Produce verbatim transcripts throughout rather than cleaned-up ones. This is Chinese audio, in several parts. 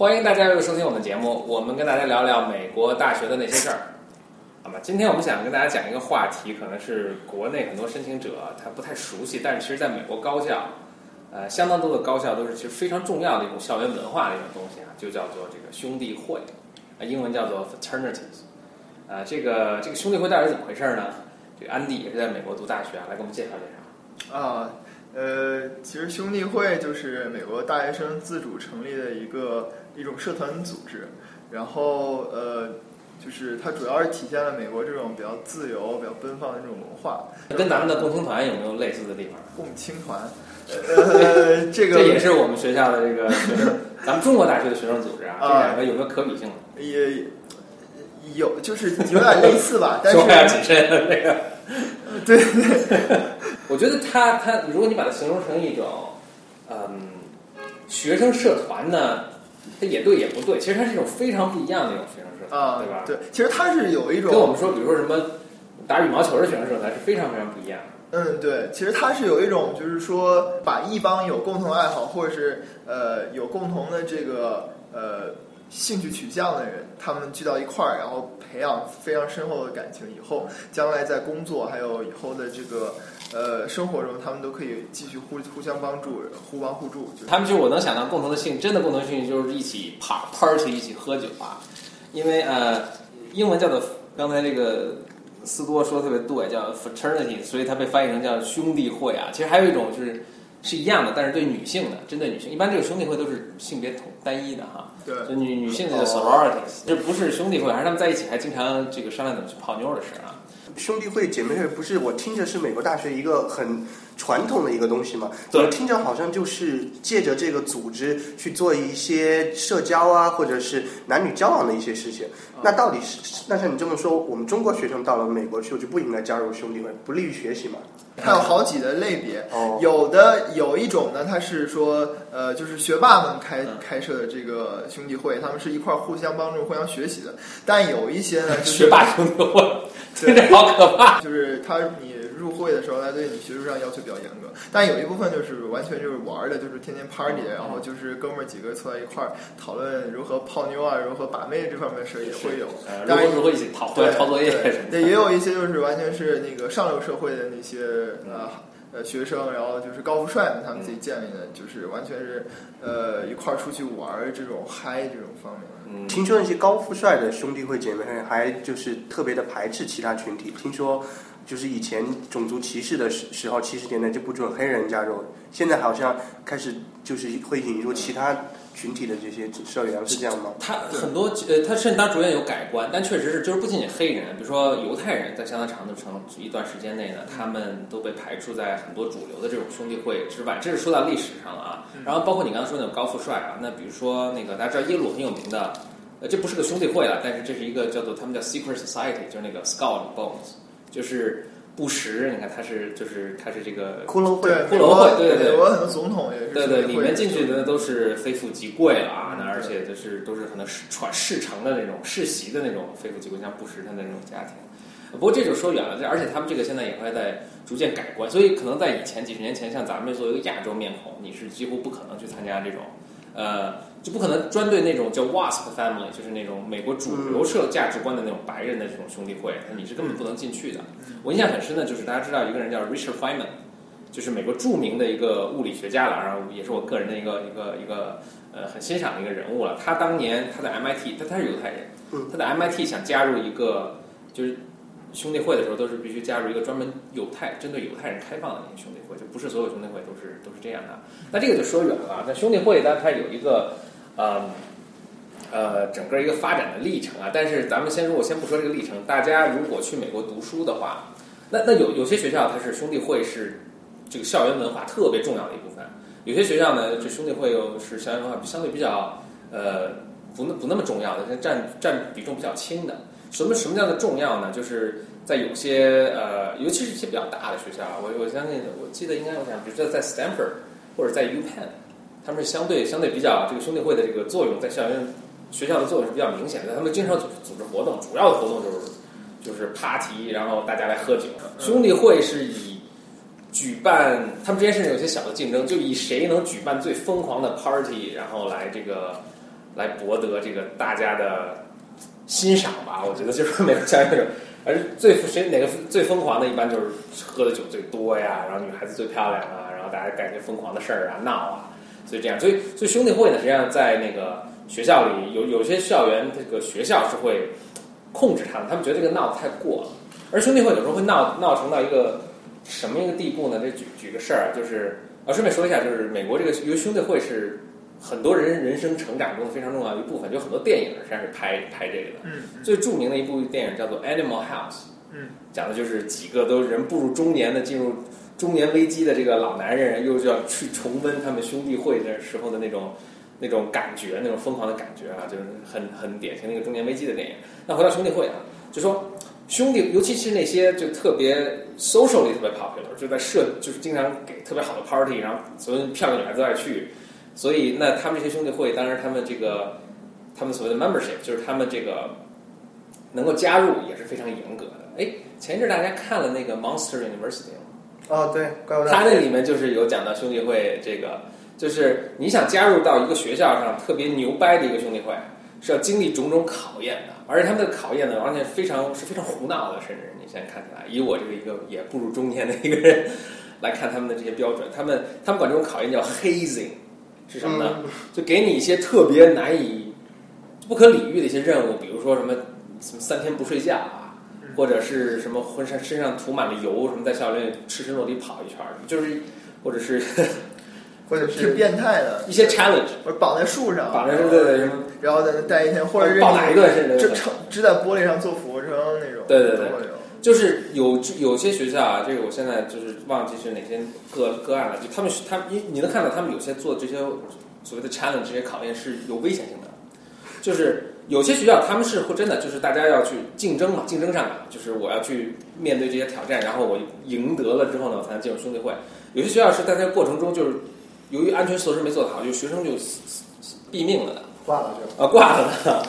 欢迎大家又收听我们的节目，我们跟大家聊聊美国大学的那些事儿。那么今天我们想跟大家讲一个话题，可能是国内很多申请者他不太熟悉，但是其实在美国高校，呃，相当多的高校都是其实非常重要的一种校园文化的一种东西啊，就叫做这个兄弟会，啊，英文叫做 fraternities。啊，这个这个兄弟会到底是怎么回事呢？这个安迪也是在美国读大学啊，来给我们介绍介绍。啊，呃，其实兄弟会就是美国大学生自主成立的一个一种社团组织，然后呃。就是它主要是体现了美国这种比较自由、比较奔放的这种文化。跟咱们的共青团有没有类似的地方？共青团，呃，这个这也是我们学校的这个学生，咱们中国大学的学生组织啊，这两个有没有可比性？也有，就是有点类似吧，但是说话要谨慎那个。对对，我觉得它它，如果你把它形容成一种，嗯，学生社团呢，它也对也不对，其实它是一种非常不一样的一种学生。啊、嗯，对吧？对，其实它是有一种跟我们说，比如说什么打羽毛球的学生社团是非常非常不一样的。嗯，对，其实它是有一种，就是说把一帮有共同爱好，或者是呃有共同的这个呃兴趣取向的人，他们聚到一块儿，然后培养非常深厚的感情，以后将来在工作还有以后的这个呃生活中，他们都可以继续互互相帮助，互帮互助。就是、他们就是我能想到共同的兴趣，真的共同兴趣就是一起 party， 一起喝酒啊。因为呃，英文叫做刚才这个斯多说的特别对，叫 fraternity， 所以它被翻译成叫兄弟会啊。其实还有一种就是是一样的，但是对女性的，针对女性，一般这个兄弟会都是性别单一的哈。对，就女女性的 sororities， 这不是兄弟会，还是他们在一起还经常这个商量怎么去泡妞的事啊。兄弟会、姐妹会不是我听着是美国大学一个很传统的一个东西嘛？我听着好像就是借着这个组织去做一些社交啊，或者是男女交往的一些事情。那到底是，那像你这么说，我们中国学生到了美国去就不应该加入兄弟会，不利于学习嘛？它有好几的类别，有的有一种呢，它是说，呃，就是学霸们开开设的这个兄弟会，他们是一块互相帮助、互相学习的。但有一些呢，就是、学霸兄弟会，真的好可怕。就是他，你入会的时候，他对你学术上要求比较严格。但有一部分就是完全就是玩的，就是天天 party， 然后就是哥们儿几个凑在一块儿讨论如何泡妞啊，如何把妹这方面的事也会有。当然如何一起讨论抄作业什么的。对，也有一些就是完全是那个上流社会的那些。啊，呃，学生，然后就是高富帅们他们自己建立的，就是完全是呃一块儿出去玩这种嗨这种方面。嗯，听说那些高富帅的兄弟会姐妹会还就是特别的排斥其他群体。听说就是以前种族歧视的时候，七十年代就不准黑人加入，现在好像开始就是会引入其他群体的这些社员，是这样吗？他很多呃，他甚至当逐渐有改观，但确实是就是不仅仅黑人，比如说犹太人，在相当长的长一段时间内呢，他们都被排除在很多主流的这种兄弟会之外，这是说到历史上了啊。然后包括你刚才说那种高富帅啊，那比如说那个大家知道耶鲁很有名的，呃，这不是个兄弟会了，但是这是一个叫做他们叫 secret society， 就是那个 Skull and Bones， 就是。布什，你看他是就是他是这个骷髅会，骷髅会，对对对，我很多总统也是，对对，里面进去的都是非富即贵了啊，那而且就是都是可能是传世承的那种世袭的那种非富即贵，像布什他那种家庭。不过这就说远了，而且他们这个现在也会在逐渐改观，所以可能在以前几十年前，像咱们作为一个亚洲面孔，你是几乎不可能去参加这种，呃，就不可能专对那种叫 wasp family， 就是那种美国主流社价值观的那种白人的这种兄弟会，你是根本不能进去的。我印象很深的就是大家知道一个人叫 Richard Feynman， 就是美国著名的一个物理学家了，然后也是我个人的一个一个一个呃很欣赏的一个人物了。他当年他在 M I T， 他他是犹太人，他在 M I T 想加入一个就是兄弟会的时候，都是必须加入一个专门犹太针对犹太人开放的那些兄弟会，就不是所有兄弟会都是都是这样的。那这个就说远了。那兄弟会当然它有一个呃呃整个一个发展的历程啊，但是咱们先如果先不说这个历程，大家如果去美国读书的话，那那有有些学校它是兄弟会是这个校园文化特别重要的一部分，有些学校呢这兄弟会又是校园文化相对比较呃不那不那么重要的，占占比重比较轻的。什么什么叫做重要呢？就是在有些呃，尤其是一些比较大的学校，我我相信，我记得应该我想，比如说在 Stanford 或者在 U Penn， 他们是相对相对比较这个兄弟会的这个作用在校园学校的作用是比较明显的。他们经常组组织活动，主要的活动就是就是 party， 然后大家来喝酒。兄弟会是以举办，他们之间甚至有些小的竞争，就以谁能举办最疯狂的 party， 然后来这个。来博得这个大家的欣赏吧。我觉得就是每个家庭，而最谁哪个最疯狂的，一般就是喝的酒最多呀，然后女孩子最漂亮啊，然后大家干一些疯狂的事儿啊、闹啊，所以这样，所以所以兄弟会呢，实际上在那个学校里有有些校园这个学校是会控制他们，他们觉得这个闹得太过了，而兄弟会有时候会闹闹成到一个什么一个地步呢？这举举个事儿，就是啊，顺便说一下，就是美国这个因为兄弟会是。很多人人生成长中非常重要的一部分，就很多电影实际上是拍拍这个的。嗯，最著名的一部电影叫做《Animal House》，嗯，讲的就是几个都人步入中年的、进入中年危机的这个老男人，又要去重温他们兄弟会的时候的那种那种感觉，那种疯狂的感觉啊，就是很很典型的一个中年危机的电影。那回到兄弟会啊，就说兄弟，尤其是那些就特别 socially 特别 popular， 就在社就是经常给特别好的 party， 然后所有漂亮女孩子爱去。所以，那他们这些兄弟会，当然他们这个，他们所谓的 membership， 就是他们这个能够加入也是非常严格的。哎，前一阵大家看了那个 Monsters University 吗？哦，对，怪不得。他那里面就是有讲到兄弟会这个，就是你想加入到一个学校上特别牛掰的一个兄弟会，是要经历种种考验的，而且他们的考验呢，而且非常是非常胡闹的，甚至你现在看起来，以我这个一个也步入中年的一个人来看他们的这些标准，他们他们管这种考验叫 hazing。是什么呢？就给你一些特别难以不可理喻的一些任务，比如说什么什么三天不睡觉啊，或者是什么浑身身上涂满了油，什么在校园里赤身裸体跑一圈，就是或者是或者是变态的一些 challenge， 或者绑在树上，绑在树对对对，然后在那待一天，或者是绑哪一段是只只在玻璃上做俯卧撑那种，对对对，就是有有些学校啊，这个我现在就是忘记是哪些个个案了。就他们他们你你能看到他们有些做这些所谓的 challenge 这些考验是有危险性的，就是有些学校他们是会真的就是大家要去竞争嘛，竞争上嘛，就是我要去面对这些挑战，然后我赢得了之后呢，我才能进入兄弟会。有些学校是在这个过程中就是由于安全措施没做得好，就学生就毙命了的，挂了就啊挂了的。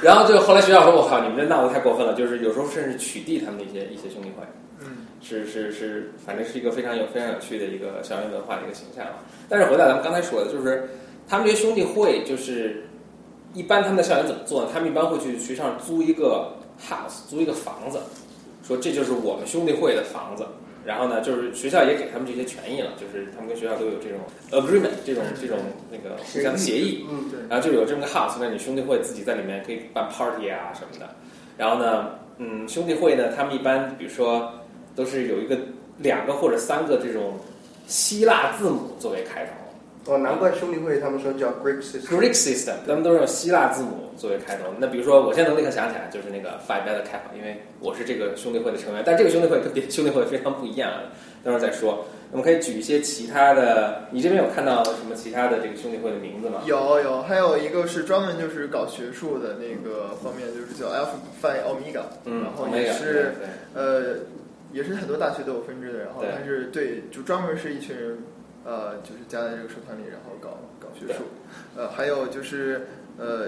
然后就后来学校说：“我靠，你们这闹得太过分了！”就是有时候甚至取缔他们的一些一些兄弟会，嗯，是是是，反正是一个非常有非常有趣的一个校园文化的一个形象。但是回到咱们刚才说的，就是他们这些兄弟会，就是一般他们的校园怎么做呢？他们一般会去学校租一个 house， 租一个房子，说这就是我们兄弟会的房子。然后呢，就是学校也给他们这些权益了，就是他们跟学校都有这种 agreement， 这种这种那个互相协议。嗯，对。然后就有这么个 house， 那你兄弟会自己在里面可以办 party 啊什么的。然后呢，嗯，兄弟会呢，他们一般比如说都是有一个两个或者三个这种希腊字母作为开头。哦，难怪兄弟会他们说叫 Greek system。Greek system， 他们都是用希腊字母作为开头。那比如说，我现在能立刻想起来，就是那个 Phi Beta Kappa， 因为我是这个兄弟会的成员，但这个兄弟会跟别的兄弟会非常不一样啊。等会儿再说，我们可以举一些其他的。你这边有看到什么其他的这个兄弟会的名字吗？有有，还有一个是专门就是搞学术的那个方面，就是叫 Alpha Phi Omega， 嗯，然后也是、Omega， 呃，也是很多大学都有分支的，然后但是对，就专门是一群人，呃，就是加在这个社团里，然后搞搞学术。呃，还有就是呃。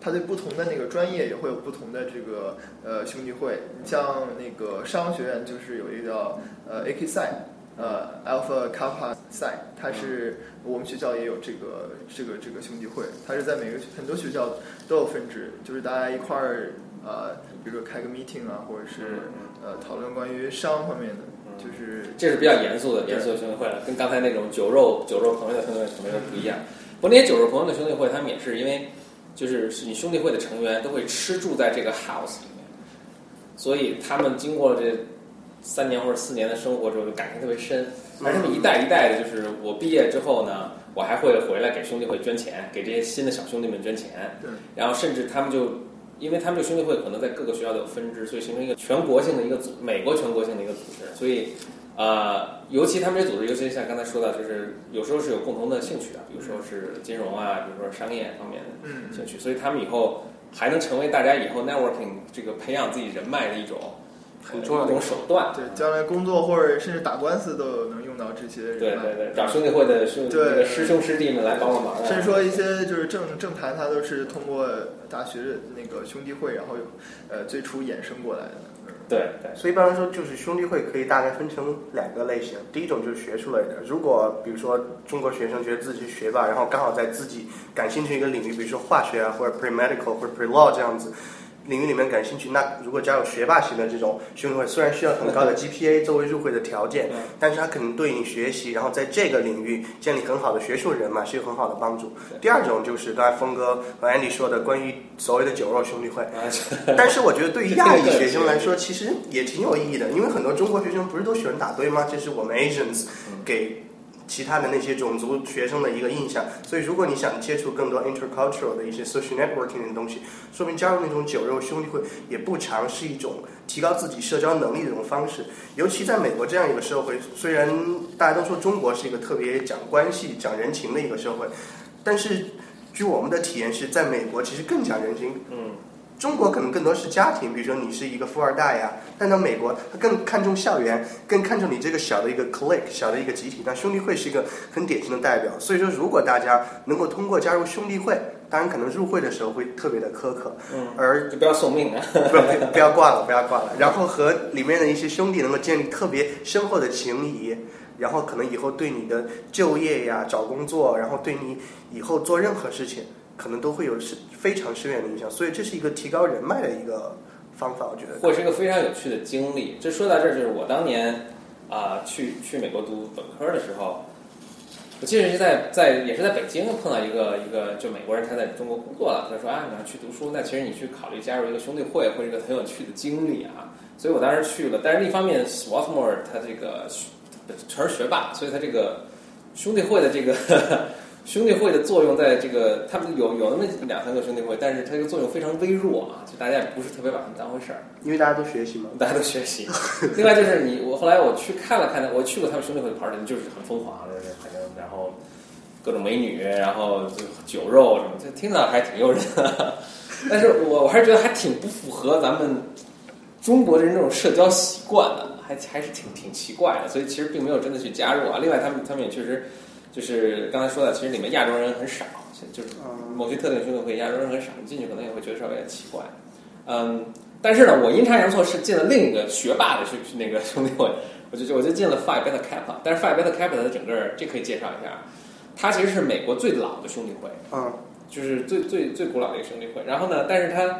他对不同的那个专业也会有不同的这个呃兄弟会，你像那个商学院就是有一个叫呃 A K 赛，呃 Alpha Kappa 赛，它是我们学校也有这个这个这个兄弟会，它是在每个很多学校都有分支，就是大家一块儿呃，比如说开个 meeting 啊，或者是呃讨论关于商方面的，就是这是比较严肃的严肃的兄弟会了，跟刚才那种酒肉酒肉朋友的兄弟会什么不一样。不过那些酒肉朋友的兄弟会，他们也是因为。就是你兄弟会的成员都会吃住在这个 house 里面，所以他们经过了这三年或者四年的生活之后，感情特别深。而他们一代一代的，就是我毕业之后呢，我还会回来给兄弟会捐钱，给这些新的小兄弟们捐钱。然后甚至他们就，因为他们这个兄弟会可能在各个学校都有分支，所以形成一个全国性的一个组，美国全国性的一个组织。所以，呃，尤其他们这组织，尤其像刚才说到，就是有时候是有共同的兴趣啊，比如说是金融啊，比如说商业方面的兴趣，所以他们以后还能成为大家以后 networking 这个培养自己人脉的一种很重要的一种手段。对，将来工作或者甚至打官司都能用到这些人。对对对，找兄弟会的兄对师兄师弟们来帮帮忙。甚至说一些就是政政坛，它都是通过大学那个兄弟会，然后呃最初衍生过来的。对对，所以一般来说就是兄弟会可以大概分成两个类型，第一种就是学术类的，如果比如说中国学生觉得自己是学霸，然后刚好在自己感兴趣一个领域，比如说化学啊或者 pre-medical 或者 pre-law 这样子领域里面感兴趣，那如果加入学霸型的这种兄弟会，虽然需要很高的 G P A 作为入会的条件，但是它可能对你学习然后在这个领域建立很好的学术人脉是有很好的帮助。第二种就是刚才峰哥和 Andy 说的关于所谓的酒肉兄弟会，但是我觉得对于亚裔学生来说其实也挺有意义的，因为很多中国学生不是都喜欢打堆吗，这是我们 Asians 给其他的那些种族学生的一个印象，所以如果你想接触更多 intercultural 的一些 social networking 的东西，说明加入那种酒肉兄弟会也不尝是一种提高自己社交能力的一种方式。尤其在美国这样一个社会，虽然大家都说中国是一个特别讲关系讲人情的一个社会，但是据我们的体验是在美国其实更讲人情，嗯，中国可能更多是家庭，比如说你是一个富二代呀、啊，但到美国他更看重校园，更看重你这个小的一个 clique 小的一个集体，那兄弟会是一个很典型的代表。所以说如果大家能够通过加入兄弟会，当然可能入会的时候会特别的苛刻，嗯，而就不要送命了，不不要挂了不要挂了，然后和里面的一些兄弟能够建立特别深厚的情谊，然后可能以后对你的就业呀找工作，然后对你以后做任何事情可能都会有非常深远的影响，所以这是一个提高人脉的一个方法，我觉得。或者是一个非常有趣的经历。这说到这儿，就是我当年啊、呃、去去美国读本科的时候，我记得是在在也是在北京碰到一个一个就美国人，他在中国工作了，他说啊你要去读书，那其实你去考虑加入一个兄弟会，或者一个很有趣的经历啊。所以我当时去了，但是另一方面 ，Swarthmore 他这个全是学霸，所以他这个兄弟会的这个。呵呵兄弟会的作用在这个，他们有有那么两三个兄弟会，但是它这个作用非常微弱啊，就大家也不是特别把他们当回事儿，因为大家都学习嘛，大家都学习。另外就是你，我后来我去看了看，我去过他们兄弟会的 party， 就是很疯狂，就是反正然后各种美女，然后就酒肉什么，就听着还挺诱人的。但是我我还是觉得还挺不符合咱们中国人这种社交习惯的，还还是挺挺奇怪的，所以其实并没有真的去加入啊。另外他们他们也确实。就是刚才说的，其实里面亚洲人很少，就是某些特定兄弟会亚洲人很少，你进去可能也会觉得稍微奇怪。嗯，但是呢，我阴差阳错是进了另一个学霸的去那个兄弟会，我就我就进了 Phi Beta Kappa， 但是 Phi Beta Kappa 的整个这可以介绍一下，它其实是美国最老的兄弟会，嗯，就是最最最古老的一个兄弟会。然后呢，但是它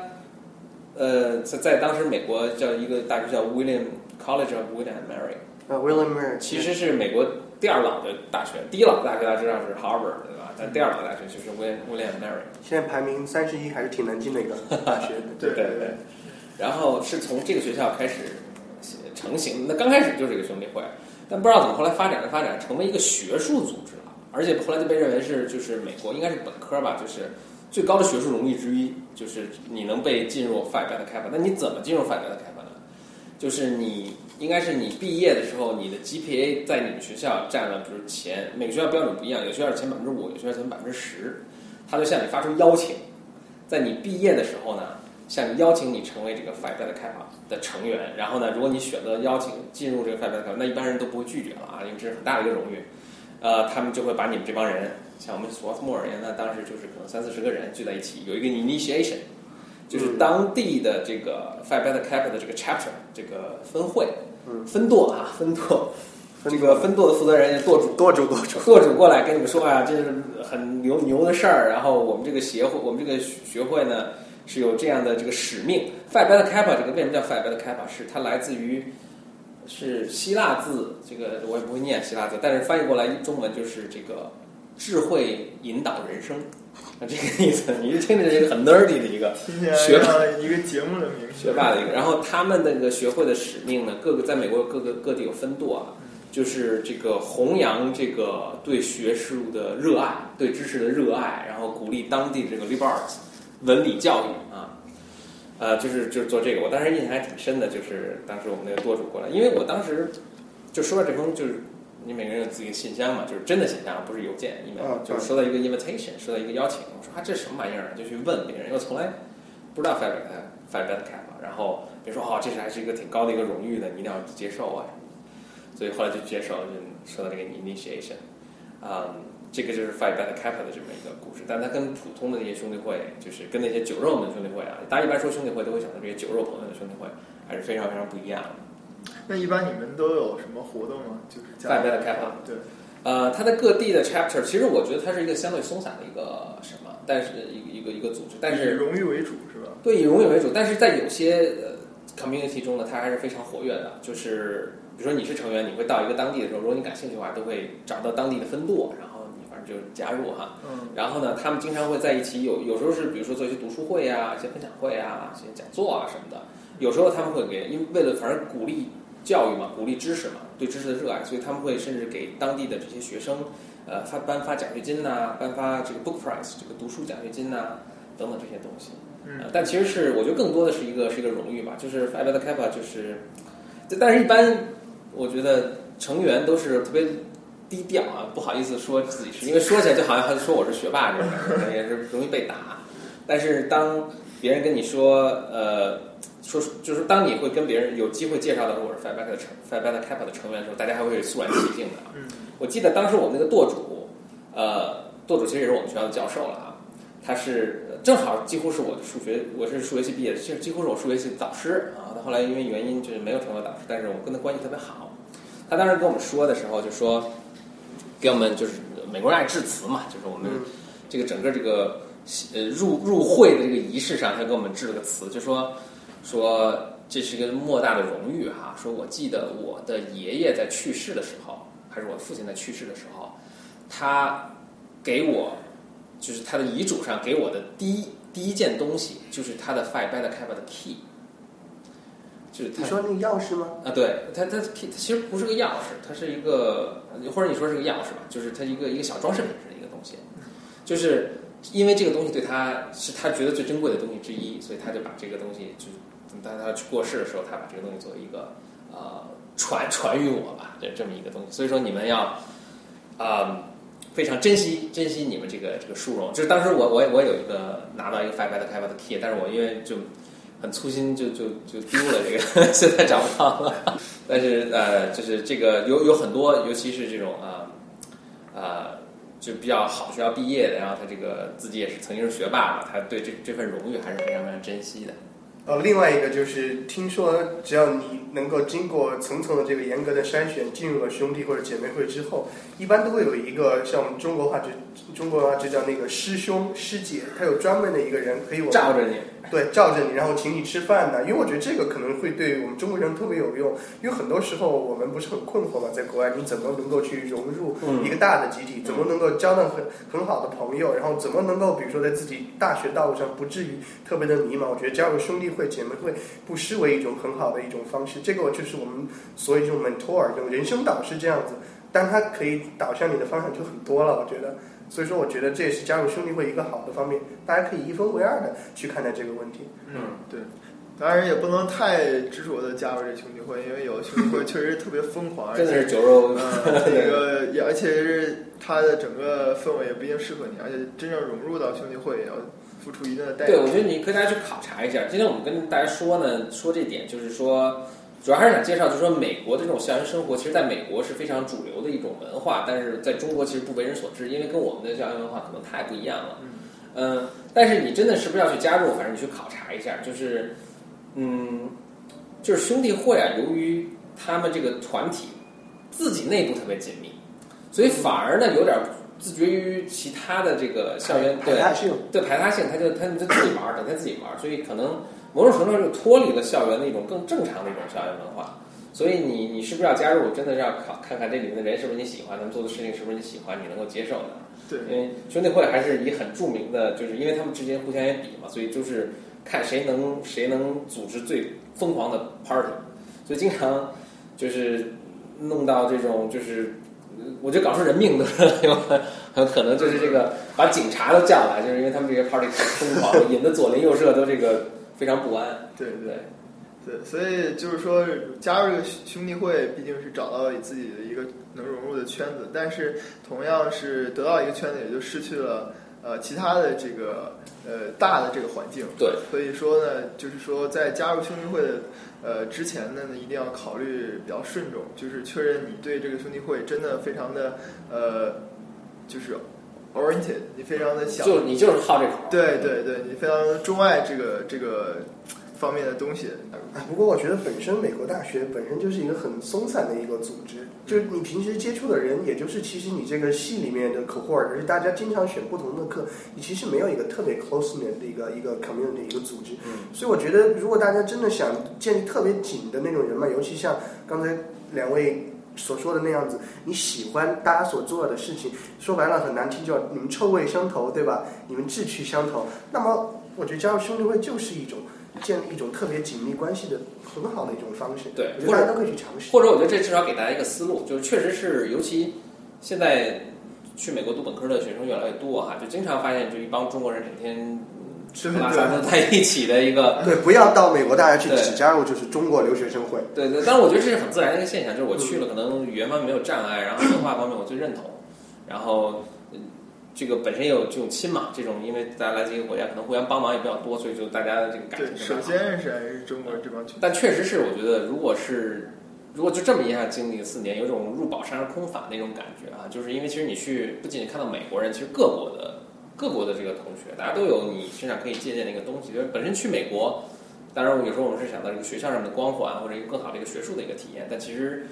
呃在在当时美国叫一个大学叫 William College of William and Mary， 啊 William and Mary 其实是美国。第二老的大学，第一老的大学大家知道是 Harvard 对吧？但第二老的大学就是 William William and Mary。现在排名三十一，还是挺难进的一个大学。对对 对, 对。然后是从这个学校开始成型，那刚开始就是一个兄弟会，但不知道怎么后来发展着发展成为一个学术组织了，而且后来就被认为是就是美国应该是本科吧，就是最高的学术荣誉之一，就是你能被进入 Phi Beta Kappa。那你怎么进入 Phi Beta Kappa呢？就是你。应该是你毕业的时候，你的 G P A 在你们学校占了，比如前每个学校标准不一样，有学校是前百分之五，有学校前百分之十，他就向你发出邀请，在你毕业的时候呢，向你邀请你成为这个 Phi Beta Kappa 的成员。然后呢，如果你选择邀请进入这个 Phi Beta Kappa， 那一般人都不会拒绝了啊，因为这是很大的一个荣誉。呃，他们就会把你们这帮人，像我们 Swarthmore 而言呢，当时就是可能三四十个人聚在一起，有一个 initiation。就是当地的这个 Phi Beta Kappa 的这个 chapter 这个分会，嗯，分舵啊，分舵，这个分舵的负责人舵主，舵主，舵主，舵主过来跟你们说啊，这是很牛牛的事儿。然后我们这个协会，我们这个学会呢是有这样的这个使命。Phi Beta Kappa 这个为什么叫 Phi Beta Kappa？ 是它来自于是希腊字，这个我也不会念希腊字，但是翻译过来中文就是这个智慧引导人生。这个意思，你就听着这个很 nerdy 的一个学霸的一个节目的名字，学霸的一个。然后他们那个学会的使命呢，各个在美国各个各地有分舵啊，就是这个弘扬这个对学术的热爱，对知识的热爱，然后鼓励当地这个 liberal arts 文理教育啊，呃，就是就是做这个。我当时印象还挺深的，就是当时我们那个舵主过来，因为我当时就收到这封就是。你每个人有自己的信箱嘛，就是真的信箱，不是邮件。因为就是收到一个 invitation， 收到一个邀请，我说啊，这什么玩意儿啊？就去问别人，因为从来不知道 Phi Beta Kappa，Phi Beta Kappa。然后别人说哦，这是还是一个挺高的一个荣誉的，你一定要接受啊。所以后来就接受，就收到这个 initiation。嗯，这个就是 Phi Beta Kappa 的这么一个故事，但它跟普通的那些兄弟会，就是跟那些酒肉们兄弟会啊，大家一般说兄弟会都会想到这些酒肉朋友的兄弟会，还是非常非常不一样的。那一般你们都有什么活动吗？就是 Phi Beta Kappa 对，呃，它在各地的 chapter， 其实我觉得它是一个相对松散的一个什么，但是一个一个组织，但是以荣誉为主是吧？对，以荣誉为主，但是在有些 community 中呢，它还是非常活跃的，就是比如说你是成员，你会到一个当地的时候，如果你感兴趣的话，都会找到当地的分舵，然后。就加入哈，然后呢，他们经常会在一起有，有时候是比如说做一些读书会啊，一些分享会啊，一些讲座啊什么的。有时候他们会给，因为为了反正鼓励教育嘛，鼓励知识嘛，对知识的热爱，所以他们会甚至给当地的这些学生，呃，发颁发奖学金呐、啊，颁发这个 book prize 这个读书奖学金呐、啊，等等这些东西。呃、但其实是我觉得更多的是一个是一个荣誉吧，就是 Phi Beta Kappa 就是，但是一般我觉得成员都是特别。低调啊，不好意思说自己是，因为说起来就好像还说我是学霸这种感觉，也是容易被打。但是当别人跟你说，呃，说就是当你会跟别人有机会介绍到我是 Phi Beta 的成 Phi Beta Kappa 的成员的时候，大家还会肃然起敬的。嗯，我记得当时我们那个舵主，呃，舵主其实也是我们学校的教授了啊，他是正好几乎是我的数学，我是数学系毕业的，就是几乎是我数学系的导师啊。他后来因为原因就是没有成为导师，但是我跟他关系特别好。他当时跟我们说的时候就说。给我们就是美国人爱致辞嘛，就是我们这个整个这个呃入入会的这个仪式上，他给我们致了个词，就说说这是一个莫大的荣誉哈、啊。说我记得我的爷爷在去世的时候，还是我父亲在去世的时候，他给我就是他的遗嘱上给我的第一第一件东西就是他的 Phi Beta Kappa 的 key。就是你说那个钥匙吗？啊，对，它它它其实不是个钥匙，它是一个，或者你说是个钥匙吧，就是它一个一个小装饰品似的一个东西，就是因为这个东西对他是他觉得最珍贵的东西之一，所以他就把这个东西就是当他去过世的时候，他把这个东西作为一个呃传传于我吧，这这么一个东西。所以说你们要啊、呃、非常珍惜珍惜你们这个这个殊荣。就是当时我我我有一个拿到一个 Phi Beta Kappa 的 key， 但是我因为就。很粗心就就就丢了这个，现在找不到了。但是呃，就是这个有有很多，尤其是这种啊啊、呃呃，就比较好学校毕业的，然后他这个自己也是曾经是学霸嘛，他对这这份荣誉还是非常非常珍惜的。呃，另外一个就是听说，只要你能够经过层层的这个严格的筛选，进入了兄弟或者姐妹会之后，一般都会有一个像我们中国话就中国话就叫那个师兄师姐，他有专门的一个人可以我罩着你。对，照着你，然后请你吃饭的，因为我觉得这个可能会对我们中国人特别有用，因为很多时候我们不是很困惑嘛，在国外你怎么能够去融入一个大的集体，嗯、怎么能够交到很很好的朋友，然后怎么能够比如说在自己大学道路上不至于特别的迷茫，我觉得加入兄弟会姐妹会不失为一种很好的一种方式，这个就是我们所谓这种 mentor 这种人生导师这样子，但它可以导向你的方向就很多了，我觉得。所以说我觉得这也是加入兄弟会一个好的方面，大家可以一分为二的去看待这个问题。嗯，对，当然也不能太执着的加入这兄弟会，因为有兄弟会确实特别疯狂，真的是酒肉，呃、这个也而且是它的整个氛围也不一定适合你，而且真正融入到兄弟会也要付出一定的代价。对，我觉得你可以大家去考察一下。今天我们跟大家说呢，说这点就是说主要还是想介绍，就是说美国的这种校园生活，其实在美国是非常主流的一种文化，但是在中国其实不为人所知，因为跟我们的校园文化可能太不一样了。嗯、呃，但是你真的是不是要去加入，反正你去考察一下，就是，嗯，就是兄弟会啊，由于他们这个团体自己内部特别紧密，所以反而呢有点自绝于其他的这个校园排他性，对排他性，他就他们就自己玩，整天自己玩，所以可能。某种程度上就脱离了校园的一种更正常的一种校园文化，所以你你是不是要加入？真的要考看看这里面的人是不是你喜欢，他们做的事情是不是你喜欢，你能够接受的。对，因为兄弟会还是以很著名的，就是因为他们之间互相也比嘛，所以就是看谁能谁能组织最疯狂的 party， 所以经常就是弄到这种就是。我觉得搞出人命都是有很可能，就是这个把警察都叫来，就是因为他们这些 party 太疯狂，引得左邻右舍都这个非常不安。对对对，所以就是说加入兄弟会，毕竟是找到自己的一个能融入的圈子，但是同样是得到一个圈子，也就失去了呃其他的这个呃大的这个环境。对，所以说呢，就是说在加入兄弟会的。呃，之前呢，一定要考虑比较慎重，就是确认你对这个兄弟会真的非常的呃，就是 oriented， 你非常的想，就你就是好这口，对对对，你非常钟爱这个这个方面的东西。不过我觉得本身美国大学本身就是一个很松散的一个组织，就是你平时接触的人，也就是其实你这个系里面的 cohort， 而且大家经常选不同的课，你其实没有一个特别 close knit 的一个一个 community 一个组织。嗯，所以我觉得如果大家真的想建立特别紧的那种人脉，尤其像刚才两位所说的那样子，你喜欢大家所做的事情，说白了很难听，就你们臭味相投，对吧？你们志趣相投，那么我觉得加入兄弟会就是一种建立一种特别紧密关系的很好的一种方式，对，大家都可以去尝试。或者我觉得这至少给大家一个思路，就是确实是，尤其现在去美国读本科的学生越来越多哈，就经常发现就一帮中国人整天吃喝拉撒都在一起的一个，对，不要到美国大家去只加入就是中国留学生会，对对。但是我觉得这是很自然的一个现象，就是我去了可能语言方面没有障碍，然后文化方面我最认同，然后这个本身也有这种亲嘛，这种因为大家来自一个国家，可能互相帮忙也比较多，所以就大家的这个感情。对，首先认识还是中国这帮群。但确实是，我觉得如果是如果就这么一下经历四年，有种入宝山而空乏那种感觉啊，就是因为其实你去不仅仅看到美国人，其实各国的各国的这个同学，大家都有你身上可以借鉴的一个东西。就是本身去美国，当然有时候我们是想到这个学校上面的光环或者一个更好的一个学术的一个体验，但其实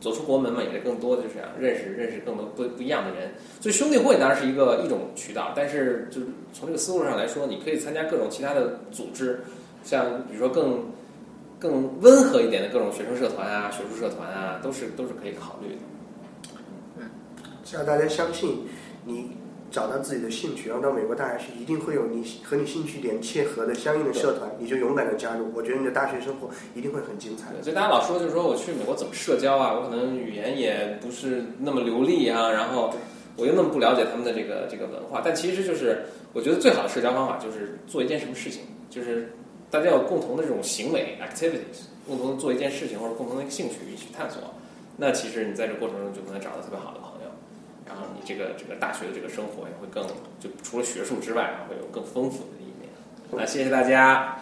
走出国门嘛，也是更多的就是想认识认识更多不不一样的人。所以兄弟会当然是一个一种渠道，但是就是从这个思路上来说，你可以参加各种其他的组织，像比如说更更温和一点的各种学生社团啊、学术社团啊，都是都是可以考虑的。嗯，让大家相信你找到自己的兴趣，然后到美国大学一定会有你和你兴趣点切合的相应的社团，你就勇敢的加入。我觉得你的大学生活一定会很精彩。所以大家老说就是说我去美国怎么社交啊，我可能语言也不是那么流利啊，然后我又那么不了解他们的这个这个文化。但其实就是我觉得最好的社交方法就是做一件什么事情，就是大家有共同的这种行为 activities， 共同做一件事情或者共同的兴趣一起探索，那其实你在这过程中就可能找到特别好的朋友。然后你这个这个大学的这个生活也会更，就除了学术之外，会有更丰富的一面。那谢谢大家。